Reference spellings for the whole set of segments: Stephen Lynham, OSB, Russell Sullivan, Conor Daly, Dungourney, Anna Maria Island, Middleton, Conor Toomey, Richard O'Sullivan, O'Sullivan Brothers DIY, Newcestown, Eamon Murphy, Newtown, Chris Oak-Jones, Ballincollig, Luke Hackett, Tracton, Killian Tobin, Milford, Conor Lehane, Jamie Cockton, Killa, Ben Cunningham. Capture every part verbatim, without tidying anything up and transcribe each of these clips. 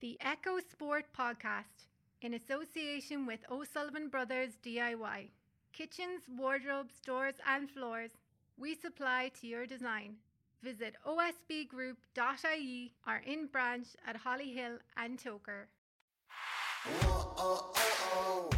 The Echo Sport Podcast, in association with O'Sullivan Brothers D I Y. Kitchens, wardrobes, doors and floors, we supply to your design. Visit O S B group dot I E, our in-branch at Hollyhill and Toker. Oh, oh, oh, oh.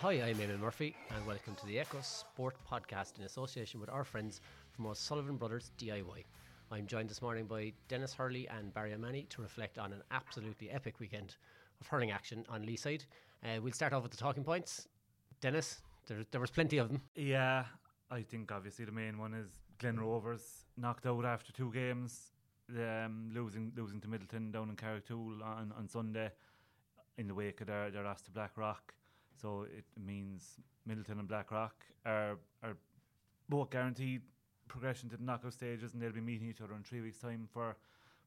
Hi, I'm Eamon Murphy and welcome to the Echo Sport Podcast in association with our friends from O'Sullivan Brothers D I Y. I'm joined this morning by Denis Hurley and Barry O'Mahony to reflect on an absolutely epic weekend of hurling action on Lee side. Uh, we'll start off with the talking points. Denis, there, there was plenty of them. Yeah, I think obviously the main one is Glen Rovers knocked out after two games, um, losing losing to Middleton down in Carrigtwohill on, on Sunday in the wake of their, their loss to Black Rock. So it means Middleton and Black Rock are are both guaranteed progression to the knockout stages, and they'll be meeting each other in three weeks' time for,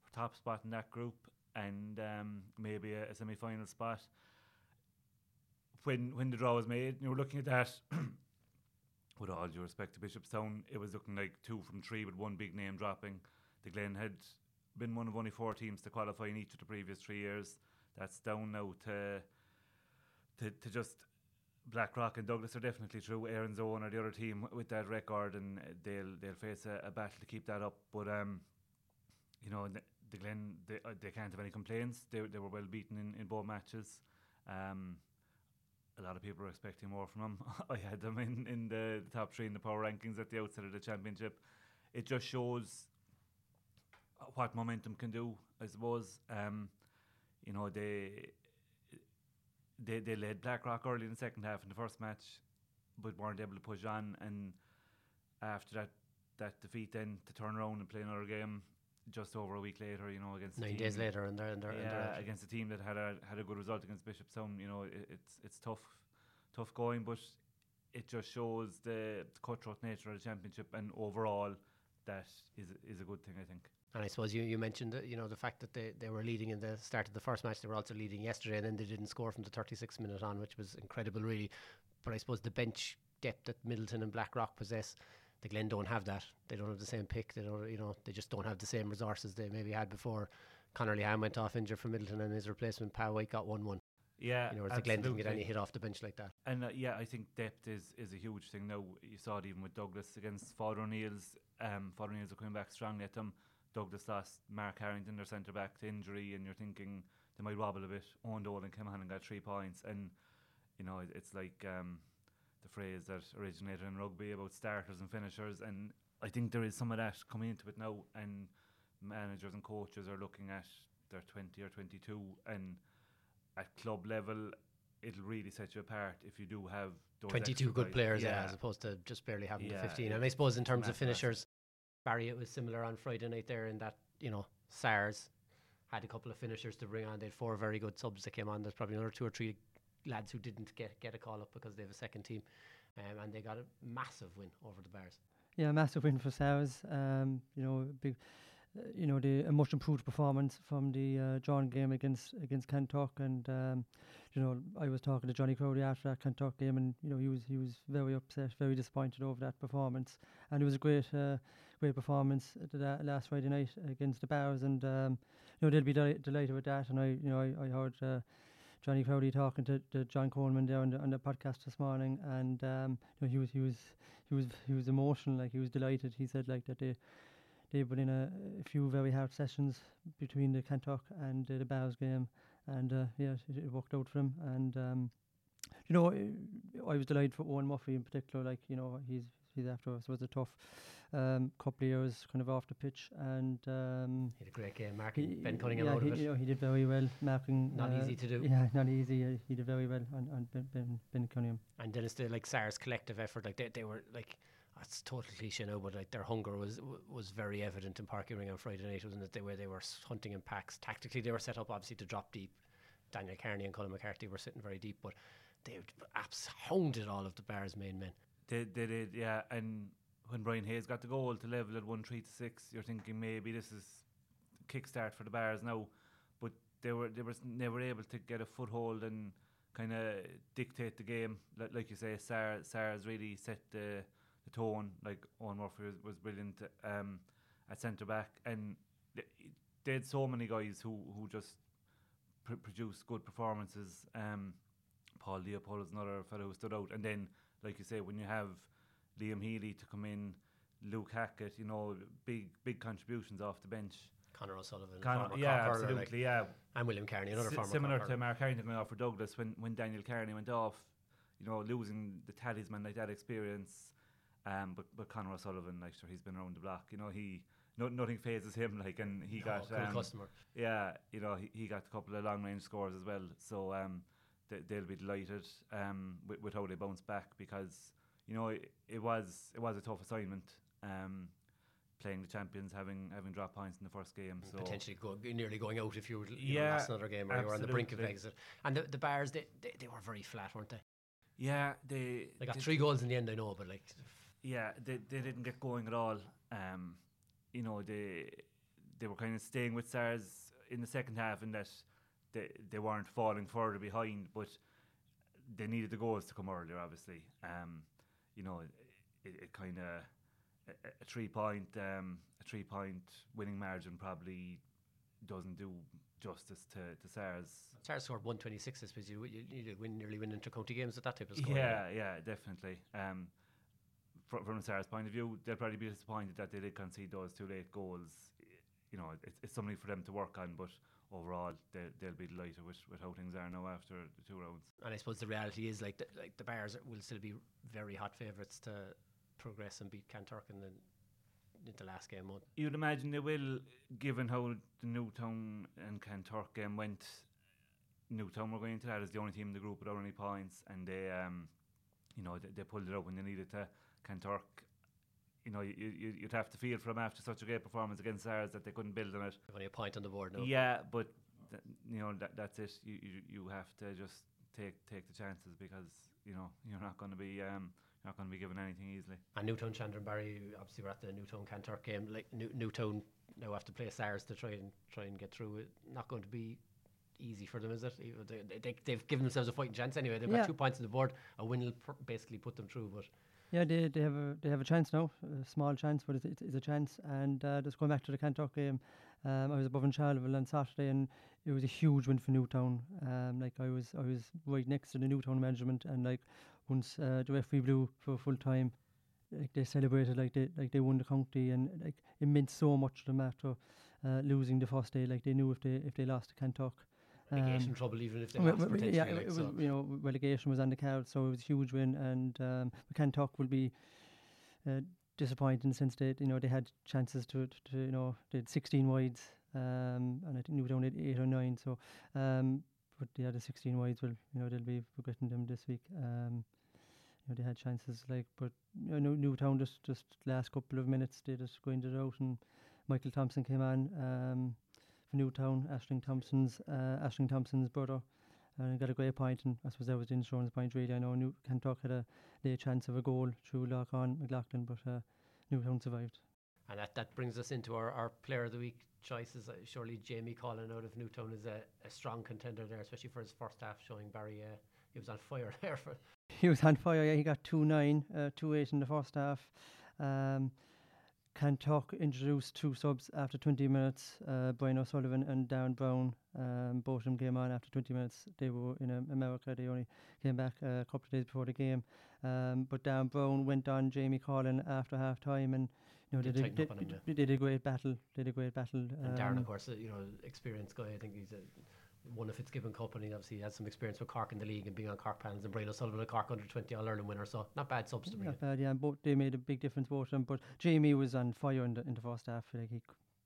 for top spot in that group and um, maybe a, a semi-final spot. When when the draw was made, and you were looking at that, with all due respect to Bishopstown, it was looking like two from three with one big name dropping. The Glen had been one of only four teams to qualify in each of the previous three years. That's down now to... To, to just Black Rock and Douglas are definitely through. Aaron's own or the other team with that record, and they'll they'll face a, a battle to keep that up. But um, you know, the, the Glen they uh, they can't have any complaints. They they were well beaten in, in both matches. Um, a lot of people were expecting more from them. I had them in in the, the top three in the power rankings at the outset of the championship. It just shows what momentum can do, I suppose. Um, you know they. They they led Black Rock early in the second half in the first match, but weren't able to push on. And after that, that defeat, then to turn around and play another game just over a week later, you know, against nine days later, and they're, and they're, yeah, and they're against a team that had a had a good result against Bishopstown. You know, it, it's it's tough, tough going, but it just shows the cutthroat nature of the championship, and overall, that is is a good thing, I think. And I suppose you, you mentioned, you know, the fact that they, they were leading in the start of the first match. They were also leading yesterday, and then they didn't score from the thirty-sixth minute on, which was incredible, really. But I suppose the bench depth that Middleton and Black Rock possess, the Glen don't have that. They don't have the same pick. They don't, you know, they just don't have the same resources they maybe had before. Conor Lehane went off injured for Middleton, and his replacement, Paul White, got one one. Yeah, you know, whereas the Glen didn't get any hit off the bench like that. And uh, yeah, I think depth is, is a huge thing now. You saw it even with Douglas against Father O'Neill's. Um, Father O'Neill's are coming back strong at them. Douglas lost Mark Harrington, their centre-back, to injury, and you're thinking they might wobble a bit. Owen Dolan came on and got three points. And, you know, it, it's like um, the phrase that originated in rugby about starters and finishers. And I think there is some of that coming into it now. And managers and coaches are looking at their twenty or twenty-two. And at club level, it'll really set you apart if you do have those twenty-two good guys. Players, yeah. Yeah, as opposed to just barely having yeah, the fifteen. Yeah. And I suppose in terms Math, of finishers... Barry, it was similar on Friday night there in that, you know, Sars had a couple of finishers to bring on. They had four very good subs that came on. There's probably another two or three lads who didn't get, get a call up because they have a second team. Um, and they got a massive win over the Bears. Yeah, massive win for Sars. Um, you know, big, uh, you know, the a much improved performance from the uh, John game against against Kanturk. And, um, you know, I was talking to Johnny Crowley after that Kanturk game, and, you know, he was he was very upset, very disappointed over that performance. And it was a great uh, great performance that last Friday night against the Bears. And, um, you know, they'll be deli- delighted with that. And I, you know, I, I heard... Uh, Johnny Crowley talking to, to John Coleman there on the, on the podcast this morning, and um, you know, he was he was he was he was emotional, like he was delighted. He said like that they they've been in a, a few very hard sessions between the Kanturk and uh, the Bowes game, and uh, yeah, it, it worked out for him. And um, you know, I was delighted for Owen Murphy in particular. Like, you know, he's he's after us was a tough um, couple of years kind of off the pitch, and um, he had a great game marking he, Ben Cunningham yeah, out he, of it. You know, he did very well marking. Not uh, easy to do. Yeah, not easy. Uh, he did very well on, on Ben, Ben, Ben Cunningham. And then it's the like Sars collective effort. Like they, they were like, it's totally cliche now, but like their hunger was w- was very evident in Parky Ring on Friday night, wasn't it? They were they were hunting in packs. Tactically, they were set up obviously to drop deep. Daniel Kearney and Colin McCarthy were sitting very deep, but they hounded all of the Bears' main men. They, they did, yeah. And when Brian Hayes got the goal to level at one three to six, you're thinking maybe this is kickstart for the Bears now. But they were they were never able to get a foothold and kind of dictate the game. Like, like you say, Sars Sars really set the, the the tone. Like Owen Murphy was, was brilliant um, at centre back, and th- they had so many guys who who just pr- produced good performances. Um, Paul Leopold was another fellow who stood out, and then, like you say, when you have Liam Healy to come in, Luke Hackett, you know, big big contributions off the bench. Conor O'Sullivan, Conor, former yeah, cop absolutely, like, yeah, and William Kearney, another S- former similar to Mark Harrington going off for Douglas when, when Daniel Kearney went off, you know, losing the talisman like that experience. Um, but but Conor O'Sullivan, like, sure, he's been around the block, you know, he no, nothing fazes him, like, and he no, got um, customer, yeah, you know, he, he got a couple of long range scores as well, so um, th- they'll be delighted um with, with how they bounce back because, you know, it, it was it was a tough assignment. Um, playing the champions, having having dropped points in the first game, so potentially go, nearly going out if you were you yeah, know, lost another game or absolutely. You were on the brink of exit. And the, the bars, they, they they were very flat, weren't they? Yeah, they they got they three goals in the end, I know, but like yeah, they they didn't get going at all. Um, you know, they they were kind of staying with Sars in the second half, in that they they weren't falling further behind, but they needed the goals to come earlier, obviously. Um, you know, it, it kind of. A three point, um, a three point winning margin probably doesn't do justice to, to Sars. Sars scored one twenty six. I suppose you you need to win nearly win inter-county games at that type of score. Yeah, right? Yeah, definitely. Um, fr- from Sars' point of view, they'll probably be disappointed that they did concede those two late goals. You know, it's, it's something for them to work on, but overall, they, they'll be delighted with, with how things are now after the two rounds. And I suppose the reality is, like, the, like the Bars will still be very hot favourites to progress and beat Kanturk in the, in the last game. Won't? You'd imagine they will, given how the Newtown and Kanturk game went. Newtown were going into that as the only team in the group without any points, and they, um, you know, they, they pulled it out when they needed to. Kanturk, you know, you, you, you'd have to feel for them after such a great performance against Sars that they couldn't build on it. Only a point on the board now. Yeah, but th- you know that, that's it. You, you you have to just take take the chances because you know you're not going to be. Um, Not going to be given anything easily. And Newtown, Chandler and Barry obviously were at the Newtown Kanturk game. Like New- Newtown now have to play Sars to try and try and get through it. Not going to be easy for them, is it? They, they, they've given themselves a fighting chance anyway. They've yeah. got two points on the board. A win will pr- basically put them through. But yeah, they they have a they have a chance now, a small chance, but it's, it's, it's a chance. And uh, just going back to the Kanturk game, um, I was above in Charleville on Saturday, and it was a huge win for Newtown. Um, like I was I was right next to the Newtown management, and like. Once uh, the referee blew for full time, like they celebrated like they like they won the county, and like it meant so much to them after uh, losing the first day. Like they knew if they if they lost, they can't talk. Um, relegation trouble, even if they lost. Re- re- yeah, like it so. was, you know, relegation was on the cards, so it was a huge win. And um, Kanturk will be uh, disappointed in the sense that you know they had chances to, to, to you know they had sixteen wides, um, and I think Newtown had eight or nine. So, um, but the other sixteen wides will you know they'll be regretting them this week. Um, They had chances, like, but you know, Newtown just just last couple of minutes they just grinded it out, and Michael Thompson came on um, for Newtown. Ashling Thompson's uh, Ashling Thompson's brother, and uh, got a great point, and I suppose that was the insurance point really. I know New- Kanturk had a late chance of a goal through Lock on McLaughlin, but uh, Newtown survived. And that, that brings us into our, our player of the week choices. Uh, surely Jamie Collin out of Newtown is a, a strong contender there, especially for his first half showing Barry. Uh, he was on fire there for. He was on fire, yeah. He got two nine, uh, two eight in the first half. Um, Kanturk introduced two subs after twenty minutes. Uh, Brian O'Sullivan and Darren Brown, um, both of them came on after twenty minutes. They were in um, America. They only came back uh, a couple of days before the game. Um, but Darren Brown went on Jamie Collin after half time, and you know, they, did, they, they, they did a great battle. They did a great battle. Um, and Darren, of course, uh, you know, experienced guy. I think he's a. One of Fitzgibbon company, obviously he had some experience with Cork in the league and being on Cork panels, and Brian O'Sullivan a Cork under twenty All Ireland winner, so not bad subs to bring. Not bad, yeah. And both they made a big difference, both of them. But Jamie was on fire in the, in the first half. Like he c-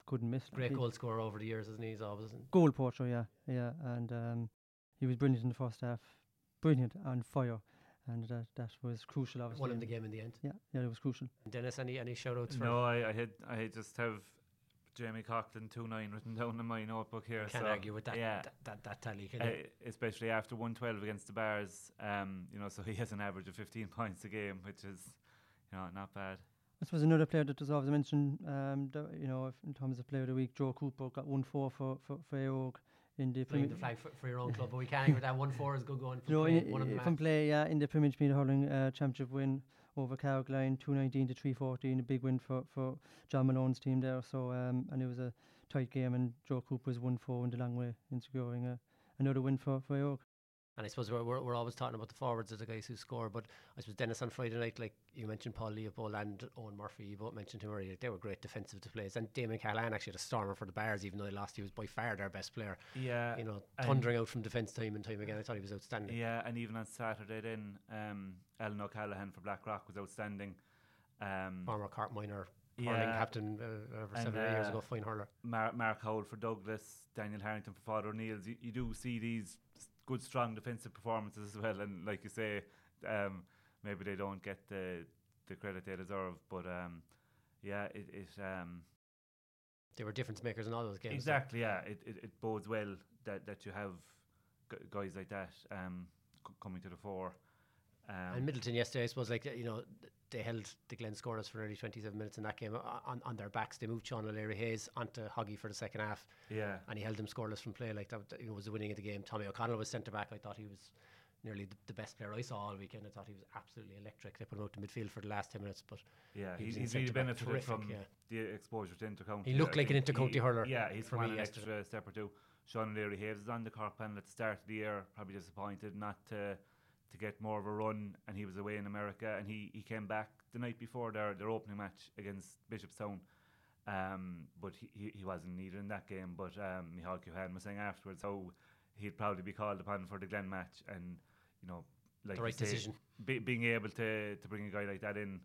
couldn't miss. Great he goal scorer over the years, isn't he? He's always goal poacher, yeah, yeah. And um, he was brilliant in the first half, brilliant on fire, and that that was crucial. Obviously, won him the game in the end. Yeah, yeah, it was crucial. Dennis, any any shout outs for? No, I, I had I just have. Jamie Coughlin two nine written down in my notebook here. I can't so argue with that, yeah. that, that, that tally, can uh, you? Especially after one twelve against the Bars. Um, you know, so he has an average of fifteen points a game, which is, you know, not bad. I suppose another player that deserves mention, um, d- you know, if in terms of player of the week, Joe Cooper got one four for, for, for Aogue. In the playing the flag for, for your own club, but we can't argue with that. one four is good going from, no, play, in, one in, of the from play, yeah, in the Premier Hurling uh, Championship win. over Carrickline, two nineteen to three fourteen, a big win for, for John Malone's team there. So um, and it was a tight game, and Joe Cooper was one four in the long way in securing a, another win for, for York. And I suppose we're, we're we're always talking about the forwards as the guys who score, but I suppose Dennis on Friday night, like you mentioned, Paul Leopold and Owen Murphy, you both mentioned him earlier, they were great defensive plays. And Damien Callahan actually had a stormer for the Bears, even though they lost. He was by far their best player. Yeah, you know, thundering out from defence time and time again. I thought he was outstanding. Yeah, and even on Saturday then, um, Ellen O'Callaghan for Black Rock was outstanding. Um, Former Cork minor, hurling yeah. captain uh, over and seven uh, years ago, fine hurler. Mar- Mark Howell for Douglas, Daniel Harrington for Father O'Neill's. You, you do see these good strong defensive performances as well, and like you say, um, maybe they don't get the the credit they deserve, but um, yeah it, it um, they were difference makers in all those games. Exactly, yeah, it, it, it bodes well that, that you have g- guys like that um, c- coming to the fore. Um, and Middleton yesterday, I suppose, like, you know, they held the Glen scorers for nearly twenty-seven minutes in that game on, on their backs. They moved Sean O'Leary Hayes onto Hoggy for the second half. Yeah. And he held them scoreless from play. Like, that, you know, was the winning of the game. Tommy O'Connell was centre back. I thought he was nearly the, the best player I saw all weekend. I thought he was absolutely electric. They put him out to midfield for the last ten minutes, but yeah, he he's, he's really benefited terrific, from yeah. the exposure to intercounty. He looked like an intercounty he, hurler. Yeah, he's from an yesterday. Extra step or two. Sean O'Leary Hayes is on the Cork panel at the start of the year. Probably disappointed not to. to get more of a run, and he was away in America, and he, he came back the night before their, their opening match against Bishopstown, um, but he, he, he wasn't needed in that game. But um, Michal Kuhan was saying afterwards how he'd probably be called upon for the Glen match, and you know, like the right say, decision. Be, being able to, to bring a guy like that in,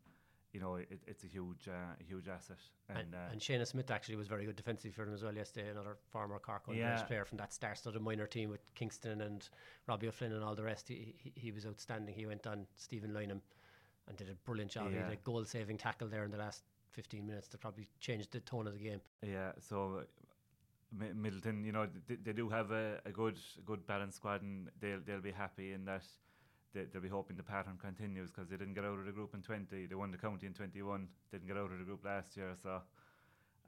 you know, it, it's a huge uh, huge asset. And, and, uh, and Shayna Smith actually was very good defensively for them as well yesterday, another former Cork yeah. player from that star-studded minor team with Kingston and Robbie O'Flynn and all the rest. He he, he was outstanding. He went on Stephen Lynham and did a brilliant job. Yeah. He had a goal-saving tackle there in the last fifteen minutes that probably changed the tone of the game. Yeah, so M- Middleton, you know, they, they do have a, a good a good balanced squad, and they'll, they'll be happy in that. They, they'll be hoping the pattern continues, because they didn't get out of the group in twenty. They won the county in twenty-one. Didn't get out of the group last year, so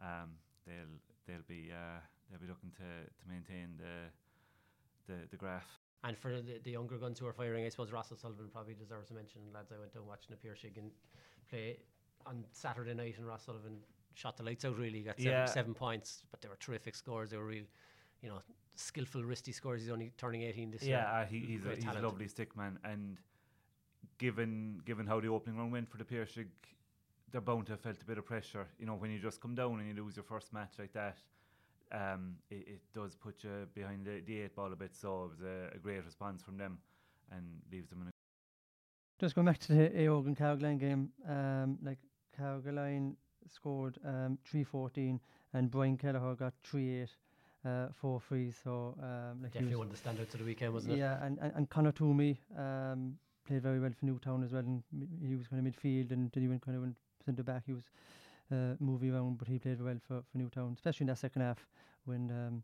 um, they'll they'll be uh, they'll be looking to, to maintain the, the the graph. And for the, the younger guns who are firing, I suppose Russell Sullivan probably deserves a mention. Lads, I went down watching Na Piarsaigh play on Saturday night, and Russell Sullivan shot the lights out. Really, he got seven, yeah. seven points, but they were terrific scores. They were real. You know, skillful, wristy scores. He's only turning eighteen this yeah, year. Yeah, uh, he, he's, a, he's a lovely stick man. And given given how the opening round went for the Piarsaigh, they're bound to have felt a bit of pressure. You know, when you just come down and you lose your first match like that, um, it, it does put you behind the, the eight ball a bit. So it was a, a great response from them, and leaves them in a... Just going back to the Éogan and Carrickline game, um, like Carrickline scored um, three fourteen and Brian Kelleher got three eight. Uh, four free, so um, like definitely one of the standouts of the weekend, wasn't yeah, it? Yeah, and, and, and Conor Toomey um, played very well for Newtown as well, and he was kind of midfield, and then he went kind of went centre back. He was uh, moving around, but he played very well for, for Newtown, especially in that second half when um,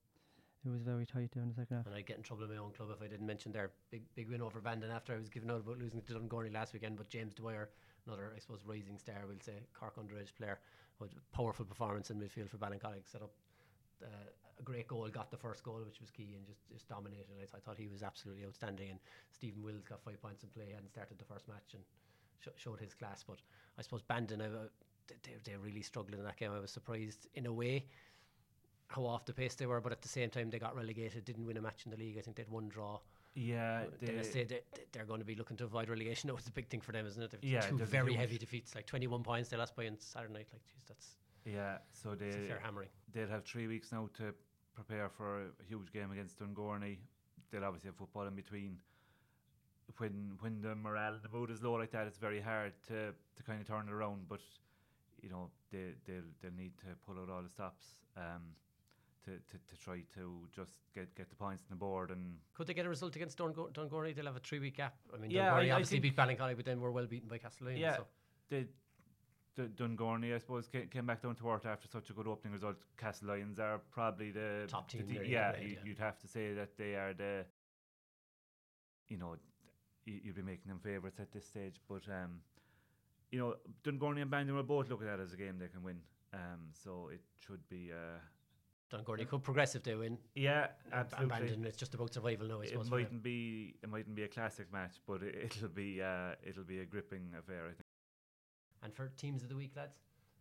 it was very tight there in the second half. And I'd get in trouble in my own club if I didn't mention their big big win over Bandon after I was given out about losing to Dungourney last weekend. But James Dwyer, another, I suppose, rising star, we'll say, Cork underage player, with a powerful performance in midfield for Ballincollig, set up Uh, a great goal, got the first goal, which was key, and just, just dominated. I, th- I thought he was absolutely outstanding, and Stephen Wills got five points in play, hadn't started the first match, and sh- showed his class. But I suppose Bandon, uh, they, they really struggled in that game. I was surprised in a way how off the pace they were, but at the same time they got relegated, didn't win a match in the league. I think they had one draw. Yeah, they, they, they, they're going to be looking to avoid relegation. That was the big thing for them, isn't it? They've yeah, two very huge. Heavy defeats, like twenty-one points they lost by on Saturday night. Like, geez, that's... Yeah, so they, it's a fair hammering. They'll have three weeks now to prepare for a huge game against Dungourney. They'll obviously have football in between. When when the morale and the mood is low like that, it's very hard to, to kind of turn it around. But, you know, they, they'll, they'll need to pull out all the stops um, to, to, to try to just get, get the points on the board. And could they get a result against Dungo- Dungourney? They'll have a three-week gap. I mean, yeah, Dungourney I, obviously I beat Ballincollig, but then were well beaten by Castellane. Yeah, so. they... D- Dungourney, I suppose, ca- came back down to earth after such a good opening result. Castle Lions are probably the top team. The te- yeah, played, you, yeah, you'd have to say that they are the. You know, you'd be making them favourites at this stage, but um, you know, Dungourney and Bandon will both look at that as a game they can win. Um, so it should be. Uh, Dungourney could progress if they win. Yeah, absolutely. And Bandon, it's just about survival now. I suppose it mightn't be it mightn't be a classic match, but it, it'll be uh, it'll be a gripping affair, I think. And for teams of the week, lads,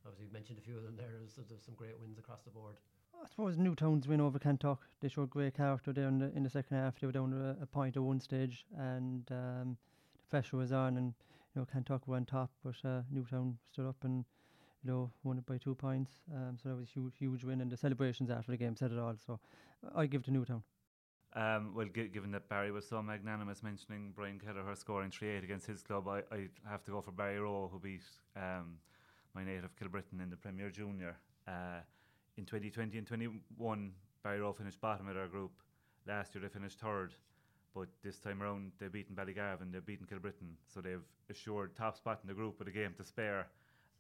obviously we've mentioned a few of them there. There's, there's some great wins across the board. I suppose Newtown's win over Kanturk, they showed great character there in the, in the second half. They were down a, a point at one stage, and um, the pressure was on, and you know Kanturk were on top, but uh, Newtown stood up and you know won it by two points. Um, so that was a huge, huge win, and the celebrations after the game said it all. So I give to Newtown. Um, well, g- given that Barry was so magnanimous mentioning Brian Kelleher scoring three eight against his club, I I have to go for Barryroe, who beat um, my native Kilbrittain in the Premier Junior. Uh, in twenty twenty and twenty-one, Barryroe finished bottom at our group. Last year they finished third, but this time around they've beaten Ballygarvan, they've beaten Kilbrittain, so they've assured top spot in the group with a game to spare.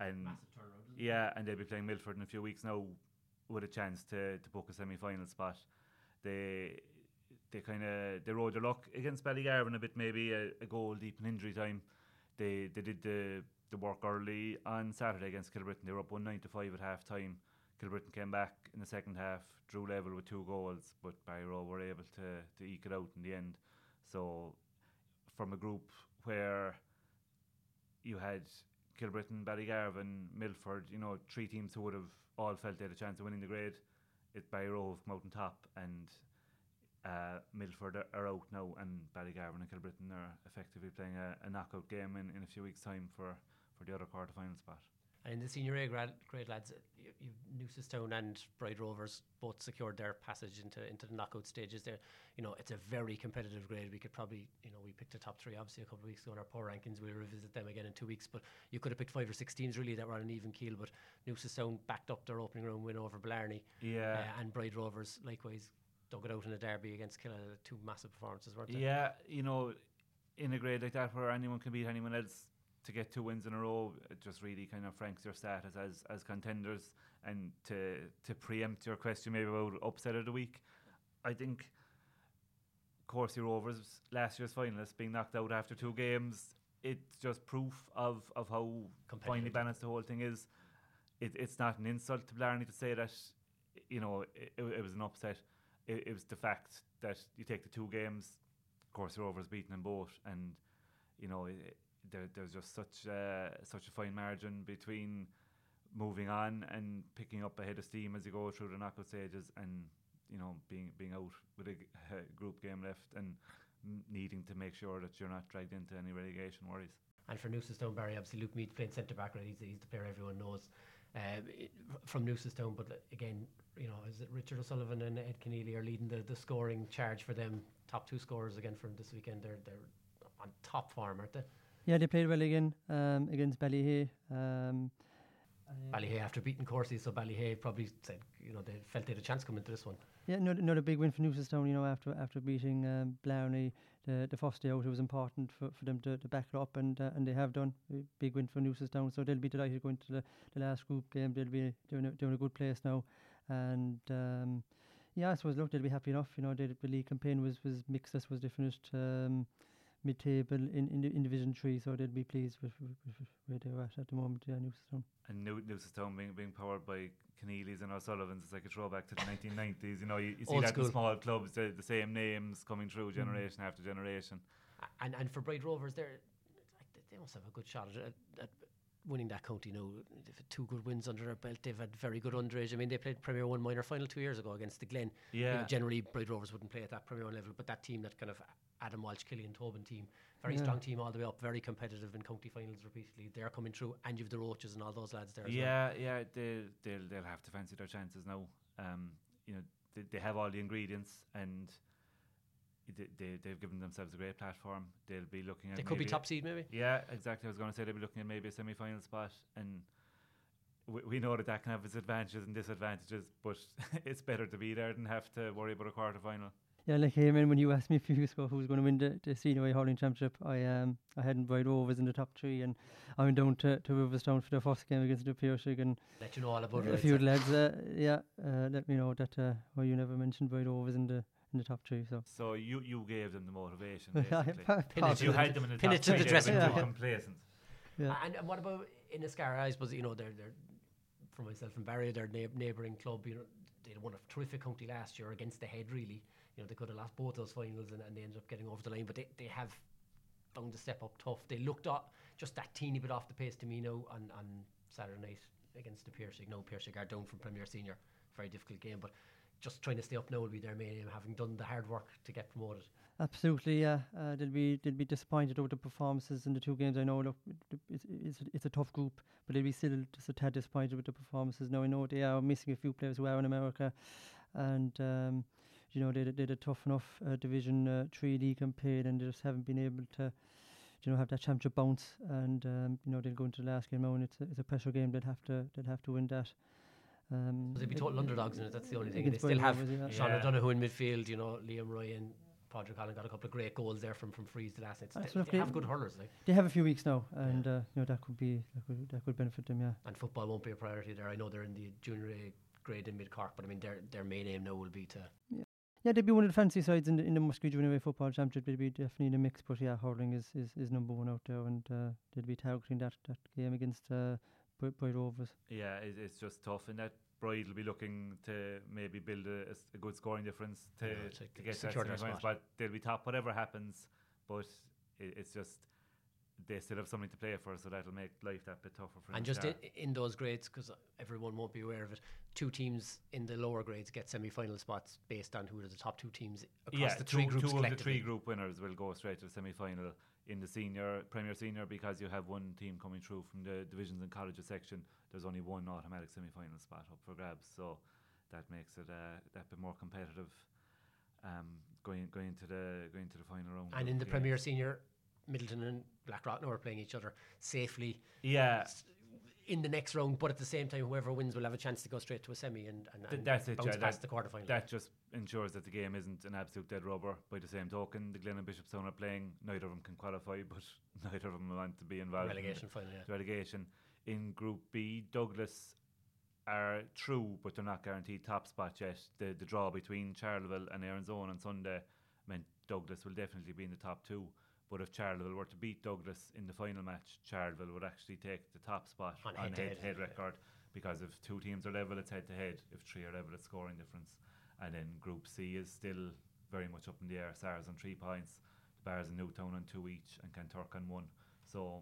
And massive turnaround. Yeah, and they'll be playing Milford in a few weeks now with a chance to, to book a semi-final spot. They... They kind of they rode their luck against Ballygarvan a bit, maybe a, a goal deep in injury time. They they did the, the work early on Saturday against Kilbrittain. They were up one nine to five at half time. Kilbrittain came back in the second half, drew level with two goals, but Ballyroe were able to, to eke it out in the end. So from a group where you had Kilbrittain, Ballygarvan, Milford, you know, three teams who would have all felt they had a chance of winning the grade, it Ballyroe have come out on top, and Uh, Milford are, are out now, and Ballygarvan and Kilbrittain are effectively playing a, a knockout game in, in a few weeks' time for, for the other quarter final spot. And in the senior A grade, grade lads, you, you, Newcestown and Bride Rovers both secured their passage into, into the knockout stages. There, you know, it's a very competitive grade. We could probably, you know, we picked the top three obviously a couple of weeks ago in our power rankings. We'll revisit them again in two weeks. But you could have picked five or six teams really that were on an even keel. But Newcestown backed up their opening round win over Blarney. Yeah, uh, and Bride Rovers likewise. Dug it out in a derby against Killa, two massive performances, weren't they? Yeah, you know, in a grade like that where anyone can beat anyone else, to get two wins in a row, it just really kind of franks your status as as contenders. And to to preempt your question maybe about upset of the week, I think Courcey Rovers, last year's finalists, being knocked out after two games, it's just proof of, of how finely balanced the whole thing is. It, it's not an insult to Blarney to say that, you know, it, it, it was an upset. It, it was the fact that you take the two games, Courcey Rovers beaten them both, and you know it, it, there, there's just such uh, such a fine margin between moving on and picking up a head of steam as you go through the knockout stages, and you know being being out with a g- uh, group game left, and m- needing to make sure that you're not dragged into any relegation worries. And for Newcestown, Barry, obviously Luke Mead playing centre back, right? He's, he's the player everyone knows uh, it, from Newcestown, but uh, again. You know, is it Richard O'Sullivan and Ed Keneally are leading the, the scoring charge for them? Top two scorers again from this weekend. They're they're on top form, aren't they? Yeah, they played well again um, against Ballyhay. Um, Ballyhay after beating Courcey, so Ballyhay probably said you know they felt they had a chance coming to this one. Yeah, not not a big win for Newcestown. You know, after after beating um, Blarney, the the first day out, it was important for, for them to, to back it up, and uh, and they have done a big win for Newcestown. So they'll be delighted going to the, the last group game. They'll be doing a, doing a good place now. And um, yeah, I suppose look, they'll be happy enough. You know, they, the league campaign was, was mixed. I suppose they finished um, mid-table in, in in Division Three, so they'll be pleased with, with, with where they're at at the moment. Yeah, Newcestown. And New, Newcestown being being powered by Keneally's and O'Sullivan's, it's like a throwback to the nineteen nineties. You know, you, you see that in small clubs, the, the same names coming through generation mm. after generation. And and for Bride Rovers, they're like they must have a good shot at. at, at winning that county now. They've had two good wins under their belt. They've had very good underage. I mean, they played Premier One minor final two years ago against the Glen. Yeah. You know, generally, Bride Rovers wouldn't play at that Premier One level, but that team, that kind of Adam Walsh, Killian Tobin team, very yeah. strong team all the way up, very competitive in county finals repeatedly. They're coming through, and you've the Roaches and all those lads there as yeah, well. Yeah, yeah, they'll, they'll, they'll have to fancy their chances now. Um, you know, they, they have all the ingredients, and They, they, they've given themselves a great platform. They'll be looking at. They could be top seed, maybe. Yeah, exactly. I was going to say they'll be looking at maybe a semi-final spot, and we, we know that that can have its advantages and disadvantages. But it's better to be there than have to worry about a quarter final. Yeah, like Eamon, when you asked me a few years ago who was going to win the, the senior hurling championship, I um I hadn't Bride Rovers in the top three, and I went down to, to Riverstown for the first game against Na Piarsaigh, and let you know all about it. A few lads, uh, yeah, uh, let me know that uh, oh, you never mentioned Bride Rovers in the. In the top three, so so you, you gave them the motivation. Basically. You had them in the pin top three. The dressing room, yeah. complacent. Yeah. Uh, and, and what about Inniscarra? I suppose you know they're they're for myself and Barry, their na- neighbouring club. You know they won a terrific county last year against the Head. Really, you know they could have lost both those finals and, and they ended up getting over the line. But they, they have found a step up tough. They looked up. just that teeny bit off the pace to Mino on, on Saturday night against the Piarsaigh. No, Piarsaigh are down from Premier Senior. Very difficult game, but just trying to stay up now will be their main aim, having done the hard work to get promoted. Absolutely, yeah. Uh, they'll be they'll be disappointed over the performances in the two games. I know look, it's, it's it's a tough group, but they'll be still just a tad disappointed with the performances. Now I know they are missing a few players who are in America, and um, you know they did a tough enough uh, Division uh, Three league campaign, and they just haven't been able to, you know, have that championship bounce. And um, you know they'll go into the last game now, and it's a, it's a pressure game. They'd have to they'd have to win that. Um, they'd be total it, underdogs in it, that's the only thing. And they still have yeah. Sean O'Donoghue in midfield, you know, Liam Ryan, Padraig Colin got a couple of great goals there from, from frees the last night. So they, they have good hurlers. Like. They have a few weeks now, and yeah. uh, you know that could be that could, that could benefit them, yeah. And football won't be a priority there. I know they're in the junior A grade in Mid Cork, but I mean their their main aim now will be to. Yeah, yeah they'd be one of the fancy sides in the, in the Muskie Junior A Football Championship. They'd be definitely in the mix, but yeah, hurling is, is, is number one out there, and uh, they'd be targeting that that game against. Uh, Bride Rovers. Yeah, it, it's just tough, and that Bride will be looking to maybe build a, a, a good scoring difference to, yeah, to, to get that semi-final spot. They'll be top, whatever happens, but it, it's just they still have something to play for, so that'll make life that bit tougher for them. And just in, in those grades, because everyone won't be aware of it, two teams in the lower grades get semi-final spots based on who are the top two teams across yeah, the three two, groups. Two of the three group winners will go straight to the semi-final in the senior, Premier Senior, because you have one team coming through from the divisions and colleges section. There's only one automatic semi-final spot up for grabs, so that makes it uh, that bit more competitive um, going going into the going into the final round. And in the games. Premier Senior, Middleton and Black Rock now are playing each other safely. Yeah. In the next round, but at the same time, whoever wins will have a chance to go straight to a semi and, and, and that's it, bounce yeah, past that, the quarterfinal. That just ensures that the game isn't an absolute dead rubber. By the same token, the Glen and Bishopstown are playing. Neither of them can qualify, but neither of them want to be involved. Relegation in final, yeah. Relegation. In Group B, Douglas are through, but they're not guaranteed top spot yet. The, the draw between Charleville and Éireann Zone on Sunday meant Douglas will definitely be in the top two. But if Charleville were to beat Douglas in the final match, Charleville would actually take the top spot on, on head-to-head head record, because if two teams are level, it's head-to-head. If three are level, it's scoring difference. And then Group C is still very much up in the air. Sars on three points, the Bars and Newtown on two each, and Kanturk on one. So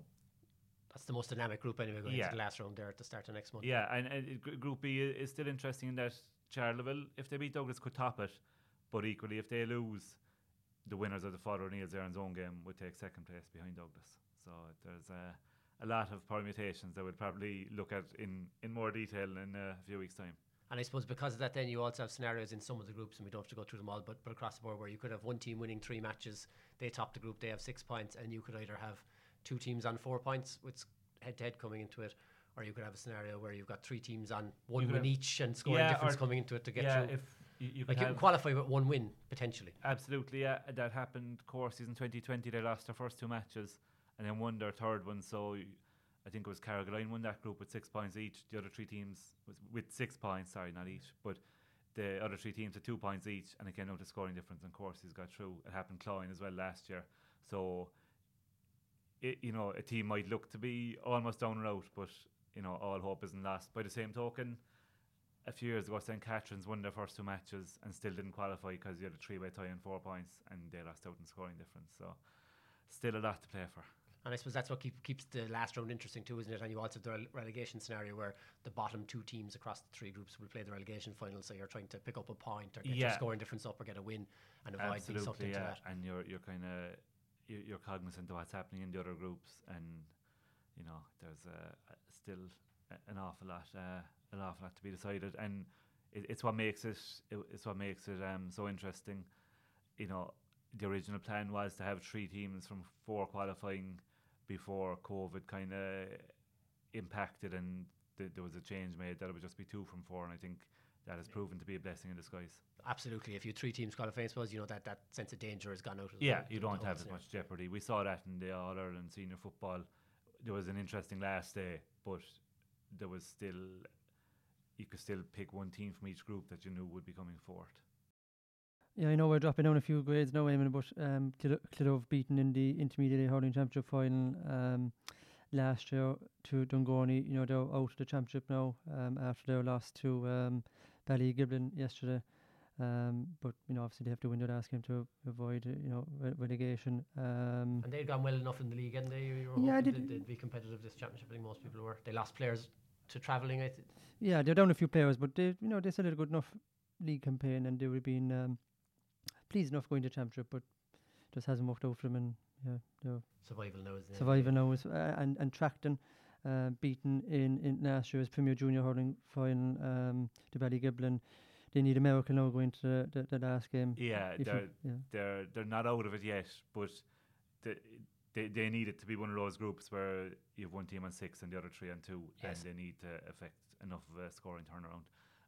that's the most dynamic group anyway, going yeah. into the last round there at the start of next month. Yeah, and, and Group B is still interesting in that Charleville, if they beat Douglas, could top it. But equally, if they lose, the winners of the Father O'Neill's Éireann Zone game would take second place behind Douglas. So there's a, a lot of permutations that we'll probably look at in, in more detail in a few weeks' time. And I suppose because of that, then you also have scenarios in some of the groups, and we don't have to go through them all, but, but across the board, where you could have one team winning three matches, they top the group, they have six points, and you could either have two teams on four points with head-to-head coming into it, or you could have a scenario where you've got three teams on one win each and scoring yeah, difference coming into it to get yeah, through. If you, you like you can qualify with one win, potentially. Absolutely, yeah. That happened, Courcey in twenty twenty. They lost their first two matches and then won their third one. So I think it was Carrigaline won that group with six points each. The other three teams, was with six points, sorry, not each, but the other three teams had two points each. And again, out of scoring difference, and Courcey's got through. It happened Cloyne as well last year. So, it, you know, a team might look to be almost down and out, but you know, all hope isn't lost. By the same token, a few years ago, Saint Catherine's won their first two matches and still didn't qualify because they had a three-way tie and four points, and they lost out in scoring difference. So, still a lot to play for. And I suppose that's what keep, keeps the last round interesting too, isn't it? And you also have the rele- relegation scenario where the bottom two teams across the three groups will play the relegation final. So you're trying to pick up a point or get yeah. your scoring difference up or get a win and avoid Absolutely, being sucked into yeah. that. And you're you're kind of you're, you're cognizant of what's happening in the other groups, and you know there's uh, still an awful lot. Uh, An awful lot to be decided, and it, it's what makes it, it. It's what makes it um so interesting. You know, the original plan was to have three teams from four qualifying before COVID kind of impacted, and th- there was a change made that it would just be two from four. And I think that has proven to be a blessing in disguise. Absolutely, if you three teams qualifying, I suppose you know that that sense of danger has gone out. As yeah, well, you don't have as much jeopardy. We saw that in the All Ireland senior football. There was an interesting last day, but there was still. You could still pick one team from each group that you knew would be coming forward. Yeah, I know we're dropping down a few grades now, Eamon, but um, Clodagh beaten in the Intermediate Hurling Championship final um, last year to Dungourney. You know, they're out of the championship now um, after their loss to um, Ballygarvan yesterday. Um, but you know, obviously they have to win that, ask him to avoid you know re- relegation. Um, and they'd gone well enough in the league, and they you were yeah, hoping they'd, they'd be competitive this championship. I think most people were. They lost players to travelling. I th- yeah, they're down a few players, but they you know they still had a good enough league campaign, and they were being um, pleased enough going to championship, but just hasn't worked out for them. And yeah, you know, survival now is survival now is uh, and and Tracton. Uh, beaten in, in last year's Premier Junior Hurling final um, to Ballygarvan. They need a miracle now going to the, the, the last game. Yeah, they're, yeah, they're they're not out of it yet, but the, they they need it to be one of those groups where you have one team on six and the other three on two, yes, and they need to affect enough of a scoring turnaround.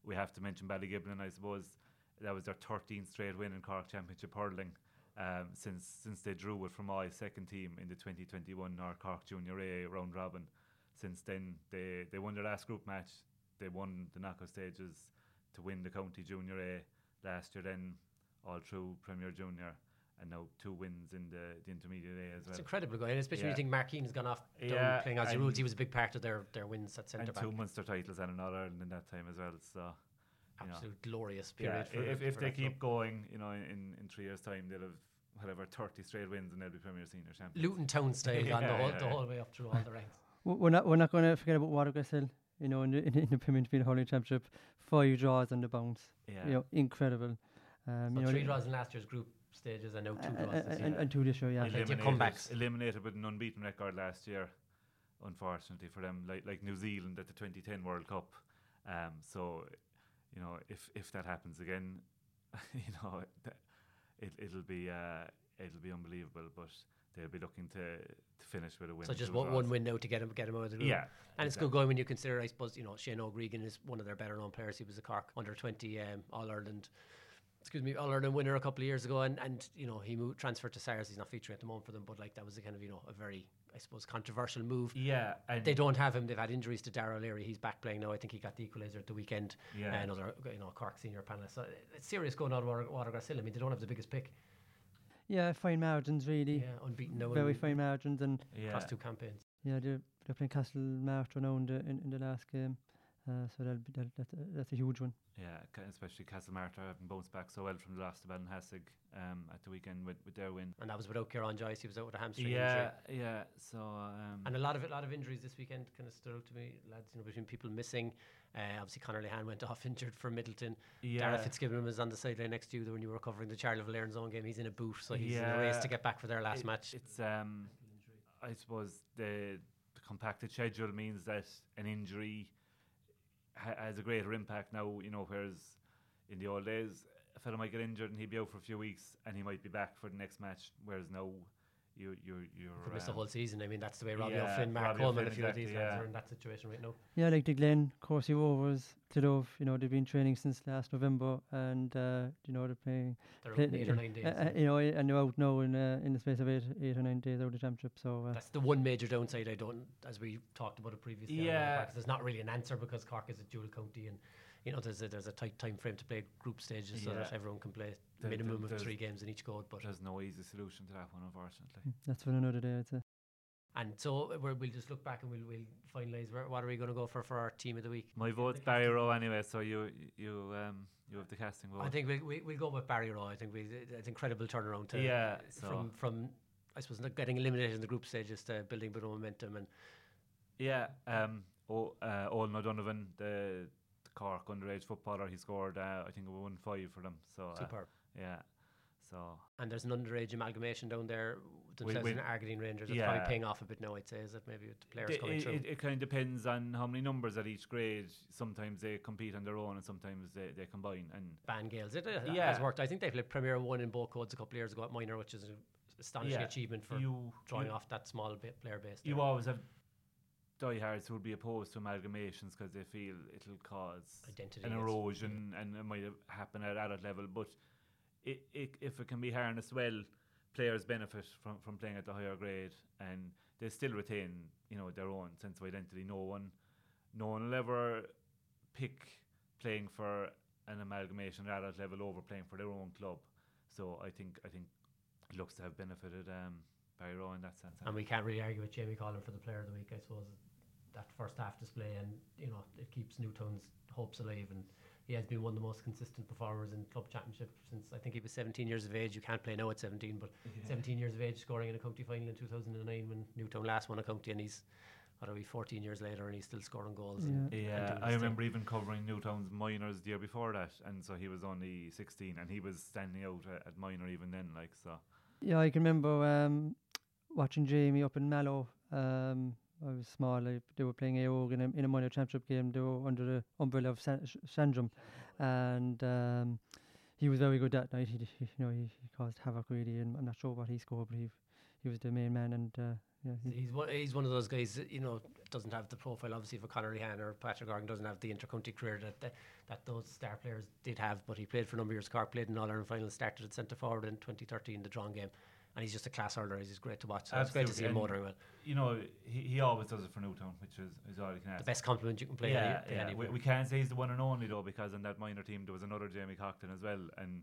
We have to mention Ballygarvan, I suppose. That was their thirteenth straight win in Cork Championship Hurling um, since since they drew it from my second team in the twenty twenty-one North Cork Junior A round robin. Since then, they, they won their last group match. They won the knockout stages to win the County Junior A last year, then all through Premier Junior, and now two wins in the, the Intermediate A as it's well. It's incredible, going, especially yeah. when you think Mark Keane's gone off yeah, playing Aussie rules. He was a big part of their, their wins at centre-back. And two Munster titles and another Ireland in that time as well. So, absolute know. glorious period. Yeah, for if if for they keep club. going, you know, in, in three years' time, they'll have whatever thirty straight wins, and they'll be Premier Senior champions. Luton Town style, yeah, on the whole, yeah, the whole way up through all the ranks. We're not we're not going to forget about Watergrass Hill, you know, in the in, in the Premier Hurling Championship, five draws on the bounce, yeah, you know, incredible. Um, so you know, three draws in last year's group stages, and now two draws uh, this year. And, and two this year, yeah. Eliminated, comebacks. Eliminated with an unbeaten record last year, unfortunately for them, like like New Zealand at the twenty ten World Cup. Um, so, you know, if if that happens again, you know, it it'll be uh, it'll be unbelievable, but they'll be looking to, to finish with a win. So just one, one win now to get him, get him out of the room. Yeah, and exactly. It's good going when you consider, I suppose, you know, Shane O'Gregan is one of their better known players. He was a Cork under twenty um, All-Ireland, excuse me, All-Ireland winner a couple of years ago. And, and you know, he moved, transferred to Sars. He's not featuring at the moment for them, but like that was a kind of, you know, a very, I suppose, controversial move. Yeah. And they don't have him. They've had injuries to Darrell Leary. He's back playing now. I think he got the equaliser at the weekend. Yeah. Uh, another, you know, Cork senior panellist. So it's serious going on Water- Watergrass Hill. I mean, they don't have the biggest pick. Yeah, fine margins really. Yeah, unbeaten. No, very fine margins and yeah. Past two campaigns. Yeah, they're, they're playing Castlemart now in the in, in the last game, uh, so that'll be, that'll, that's, a, that's a huge one. Yeah, especially Castlemart are having bounced back so well from the loss to Ballinhasig um, at the weekend with, with their win. And that was without Ciarán Joyce. He was out with a hamstring yeah, injury. Yeah, yeah. So um, and a lot of a lot of injuries this weekend kind of stood out to me, lads. You know, between people missing, uh, obviously Conor Lehane went off injured for Middleton. Yeah. Dara Fitzgibbon was on the sideline next to you when you were covering the Charleville Lairns own game. He's in a boot, so he's yeah. in a race to get back for their last it, match. It's um, I suppose the, the compacted schedule means that an injury has a greater impact now, you know, whereas in the old days a fella might get injured and he'd be out for a few weeks and he might be back for the next match, whereas now you you you could um, miss the whole season. I mean, that's the way Robbie yeah, O'Flynn, Mark Robbie Coleman, O'Flynn, a few exactly, of these guys yeah. are in that situation right now. Yeah, like the Glen, Courcey Rovers, Tidove, you know, they've been training since last November, and uh, you know they're playing. They're out in eight or nine days. Uh, you know, and they're out now in uh, in the space of eight eight or nine days out of the championship. So uh, that's the one major downside. I don't, as we talked about it previously. Yeah, there's not really an answer because Cork is a dual county and. You know, there's a, there's a tight time frame to play group stages yeah. so that everyone can play a minimum of three games in each code. But there's no easy solution to that one, unfortunately. Mm, that's for another day, I'd say. And so we're, we'll just look back and we'll, we'll finalise. What are we going to go for for our team of the week? My vote's Barryroe anyway, so you you um, you have the casting vote. I think we'll, we, we'll go with Barryroe. I think we it's incredible turnaround to yeah, so. from, from, I suppose, not getting eliminated in the group stages to building a bit of momentum. And yeah, um, oh, uh, Owen O'Donovan, the... Cork underage footballer, he scored uh, I think it was one five for them, so uh, superb yeah so and there's an underage amalgamation down there themselves we, we, in Argadine Rangers. It's yeah. probably paying off a bit now, I'd say. Is that maybe the players it, coming it, through it, it kind of depends on how many numbers at each grade. Sometimes they compete on their own and sometimes they, they combine. And Ban Gaels it uh, yeah. has worked. I think they played Premier one in both codes a couple of years ago at minor, which is an astonishing yeah. achievement for you, drawing you, off that small bit player base there. You always have diehards who would be opposed to amalgamations because they feel it'll cause Identity an erosion yeah. and it might happen at adult level. But it, it, if it can be harnessed well, players benefit from, from playing at the higher grade, and they still retain, you know, their own sense of identity. No one, no one will ever pick playing for an amalgamation at adult level over playing for their own club. So I think I think it looks to have benefited. Um, Barryroe in that sense. And we can't really argue with Jamie Collin for the player of the week, I suppose. That first half display, and you know, it keeps Newtown's hopes alive, and he has been one of the most consistent performers in club championship since, I think he was seventeen years of age. You can't play now at seventeen, but yeah. seventeen years of age, scoring in a county final in two thousand nine when Newtown last won a county, and he's, what are we, fourteen years later, and he's still scoring goals. Yeah, and, yeah and I remember team. even covering Newtown's minors the year before that, and so he was only sixteen, and he was standing out at, at minor even then, like, so. Yeah, I can remember um, watching Jamie up in Mallow. Um, I was small. Like, they were playing A O in a, in a minor championship game. They were under the umbrella of San- Sandrum, and um, he was very good that night. He, d- he you know, he, he caused havoc really, and I'm not sure what he scored, but he, he was the main man, and. Uh, Yeah, he's one, he's one of those guys, you know, doesn't have the profile obviously for Conor Lehane or Patrick Organ, doesn't have the intercounty career that, that that those star players did have, but he played for a number of years. Cork, played in All-Ireland final, started at centre forward in twenty thirteen, the drawn game, and he's just a class hurler. He's great to watch, so it's great to see him motoring well. You know, he, he always does it for Newtown, which is, is all you can ask. The best compliment you can play. Yeah, any, yeah. We, we can't say he's the one and only though, because in that minor team there was another Jamie Cockton as well, and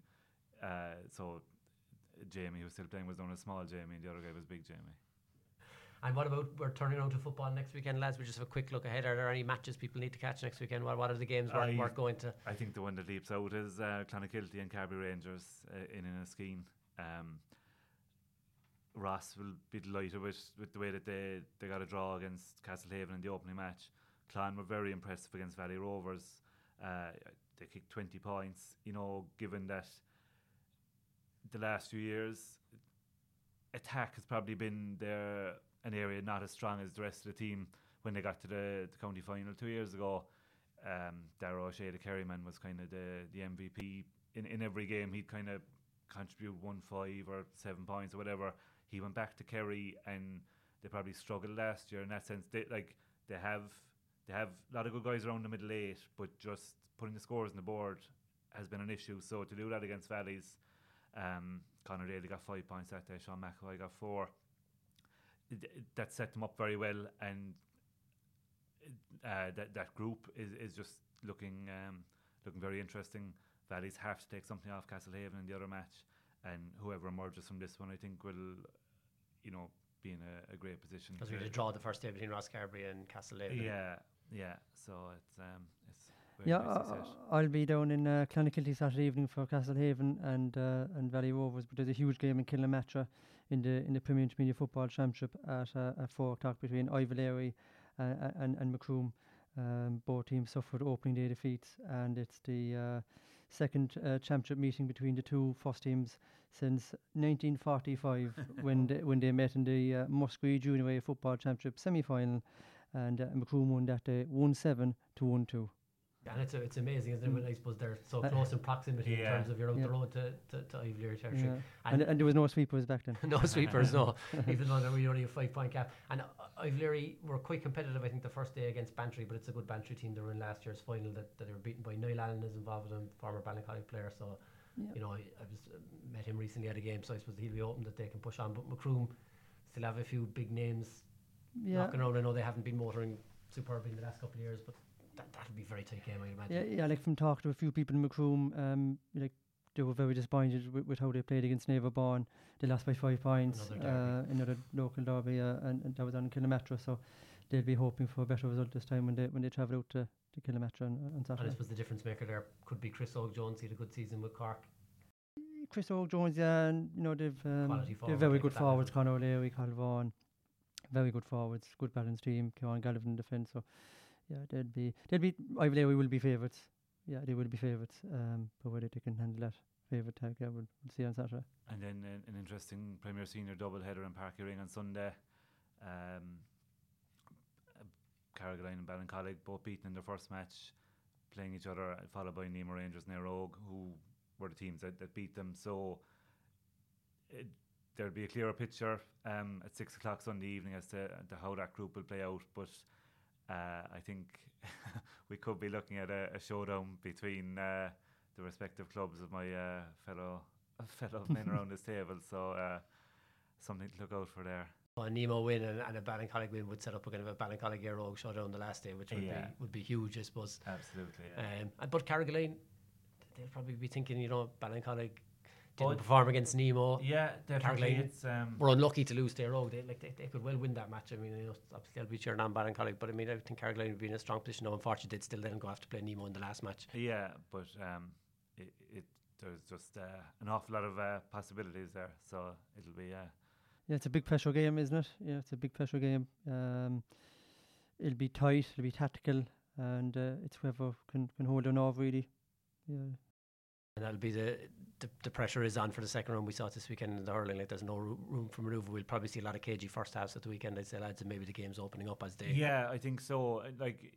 uh, so Jamie, who was still playing, was known as Small Jamie, and the other guy was Big Jamie. And what about, we're turning on to football next weekend, lads? We just have a quick look ahead. Are there any matches people need to catch next weekend? What, what are the games worth, worth going to? I think the one that leaps out is uh, Clonakilty and Carbery Rangers uh, in a Skeen. Um, Ross will be delighted with, with the way that they, they got a draw against Castlehaven in the opening match. Clon were very impressive against Valley Rovers. Uh, they kicked twenty points. You know, given that the last few years, attack has probably been their... an area not as strong as the rest of the team. When they got to the, the county final two years ago, um, Darragh O'Shea, the Kerryman, was kind of the, the M V P. In, in every game, he'd kind of contribute one five or seven points or whatever. He went back to Kerry, and they probably struggled last year in that sense. They, like, they have they have a lot of good guys around the middle eight, but just putting the scores on the board has been an issue. So to do that against Valleys, um, Conor Daly got five points that day, Sean McAvoy got four. That set them up very well, and uh, that that group is, is just looking um, looking very interesting. Valleys have to take something off Castlehaven in the other match, and whoever emerges from this one, I think, will, you know, be in a, a great position. Because we had a draw the first day between Roscarbery and Castlehaven. Yeah, yeah. So it's um, it's very yeah. Nice uh, I'll be down in uh, Clonakilty Saturday evening for Castlehaven and uh, and Valley Rovers, but there's a huge game in Killamacha in the in the Premier Intermediate Football Championship at, uh, at four o'clock between Ivaleri uh, and and Macroom. Um, both teams suffered opening day defeats, and it's the uh, second uh, championship meeting between the two first teams since nineteen forty-five when they, when they met in the uh, Musgrave Junior A Football Championship semi-final, and uh, Macroom won that day one seven to one two. And it's a, it's amazing, isn't it? Mm. I suppose they're so uh, close in proximity, yeah, in terms of you're out yeah. the road to, to, to Ivaleri territory. Yeah. And, and, and there was no sweepers back then. No sweepers, no. Even though there were only a five-point gap. And uh, Ivaleri were quite competitive, I think, the first day against Bantry, but it's a good Bantry team. They were in last year's final that, that they were beaten by. Niall Allen is involved with them, former Ballincollig player. So, yep. you know, I, I was, uh, met him recently at a game, so I suppose he'll be hoping that they can push on. But Macroom still have a few big names yeah. knocking around. I know they haven't been motoring superbly in the last couple of years, but... That that'll be a very tight game, I imagine. Yeah, yeah. Like, from talking to a few people in Macroom, um, like they were very disappointed with, with how they played against Navarborn. They lost by five points. Another, uh, another local derby, uh, and, and that was on Kilimanjaro. So they'll be hoping for a better result this time when they when they travel out to, to Kilimanjaro on, on Saturday. And I suppose the difference maker there could be Chris Oak-Jones. He had a good season with Cork. Chris Oak-Jones, yeah, and you know they've um, they're very good forwards. Conor O'Leary, Carl Vaughan, very good forwards, good balanced team. Kieran Gallivan in defence. So. Yeah, they'd be, they'd be, I believe we will be favourites. Yeah, they will be favourites. Um, but whether they can handle that favourite tag, yeah, we'll, we'll see on Saturday. And then uh, an interesting Premier Senior doubleheader in Parky Ring on Sunday. Um, Carrigaline and Ballincollig both beaten in their first match, playing each other, followed by Nemo Rangers and Rogue, who were the teams that, that beat them. So it, there'll be a clearer picture um, at six o'clock Sunday evening as to, to how that group will play out, but. Uh, I think we could be looking at a, a showdown between uh, the respective clubs of my uh, fellow uh, fellow men around this table. So uh, something to look out for there. Well, a Nemo win and, and a Ballincollig win would set up a kind of a Ballincollig Rogue showdown the last day, which would yeah. be would be huge, I suppose. Absolutely. Yeah. Um, and, but Carrigaline, they'll probably be thinking, you know, Ballincollig. Didn't but, perform against Nemo. Yeah, definitely. It's, um, we're unlucky to lose to Rogue. They like they, they could well win that match. I mean, you know, obviously they'll be cheering on Ballincollig, but I mean, I think Carrigaline would be in a strong position. Now, unfortunately, they'd still let him go after playing Nemo in the last match. Yeah, but um, it, it there's just uh, an awful lot of uh, possibilities there. So it'll be. Uh, yeah, it's a big pressure game, isn't it? Yeah, it's a big pressure game. Um, it'll be tight. It'll be tactical, and uh, it's whoever can can hold on off really. Yeah. And that'll be the, the the pressure is on for the second round. We saw it this weekend in the hurling. Like there's no ro- room for manoeuvre. We'll probably see a lot of cagey first halves at the weekend. I'd say lads, and maybe the game's opening up as they. Yeah, I think so. Like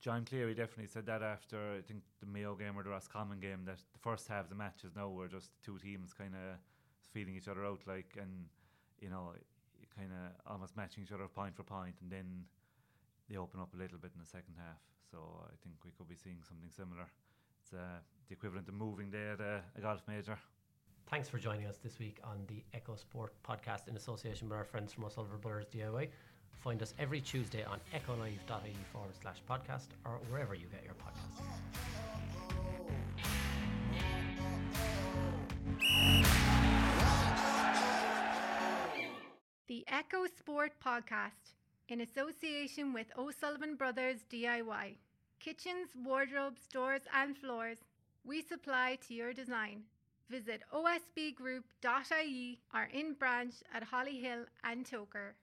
John Cleary definitely said that after I think the Mayo game or the Roscommon game that the first half of the matches now were just two teams kind of feeling each other out, like, and you know kind of almost matching each other point for point, and then they open up a little bit in the second half. So I think we could be seeing something similar. It's uh, the equivalent of moving there at a, a golf major. Thanks for joining us this week on the Echo Sport podcast in association with our friends from O'Sullivan Brothers D I Y. Find us every Tuesday on echolive.ie forward slash podcast or wherever you get your podcasts. The Echo Sport podcast in association with O'Sullivan Brothers D I Y. Kitchens, wardrobes, doors and floors, we supply to your design. Visit o s b group dot i e or in branch at Hollyhill and Toker.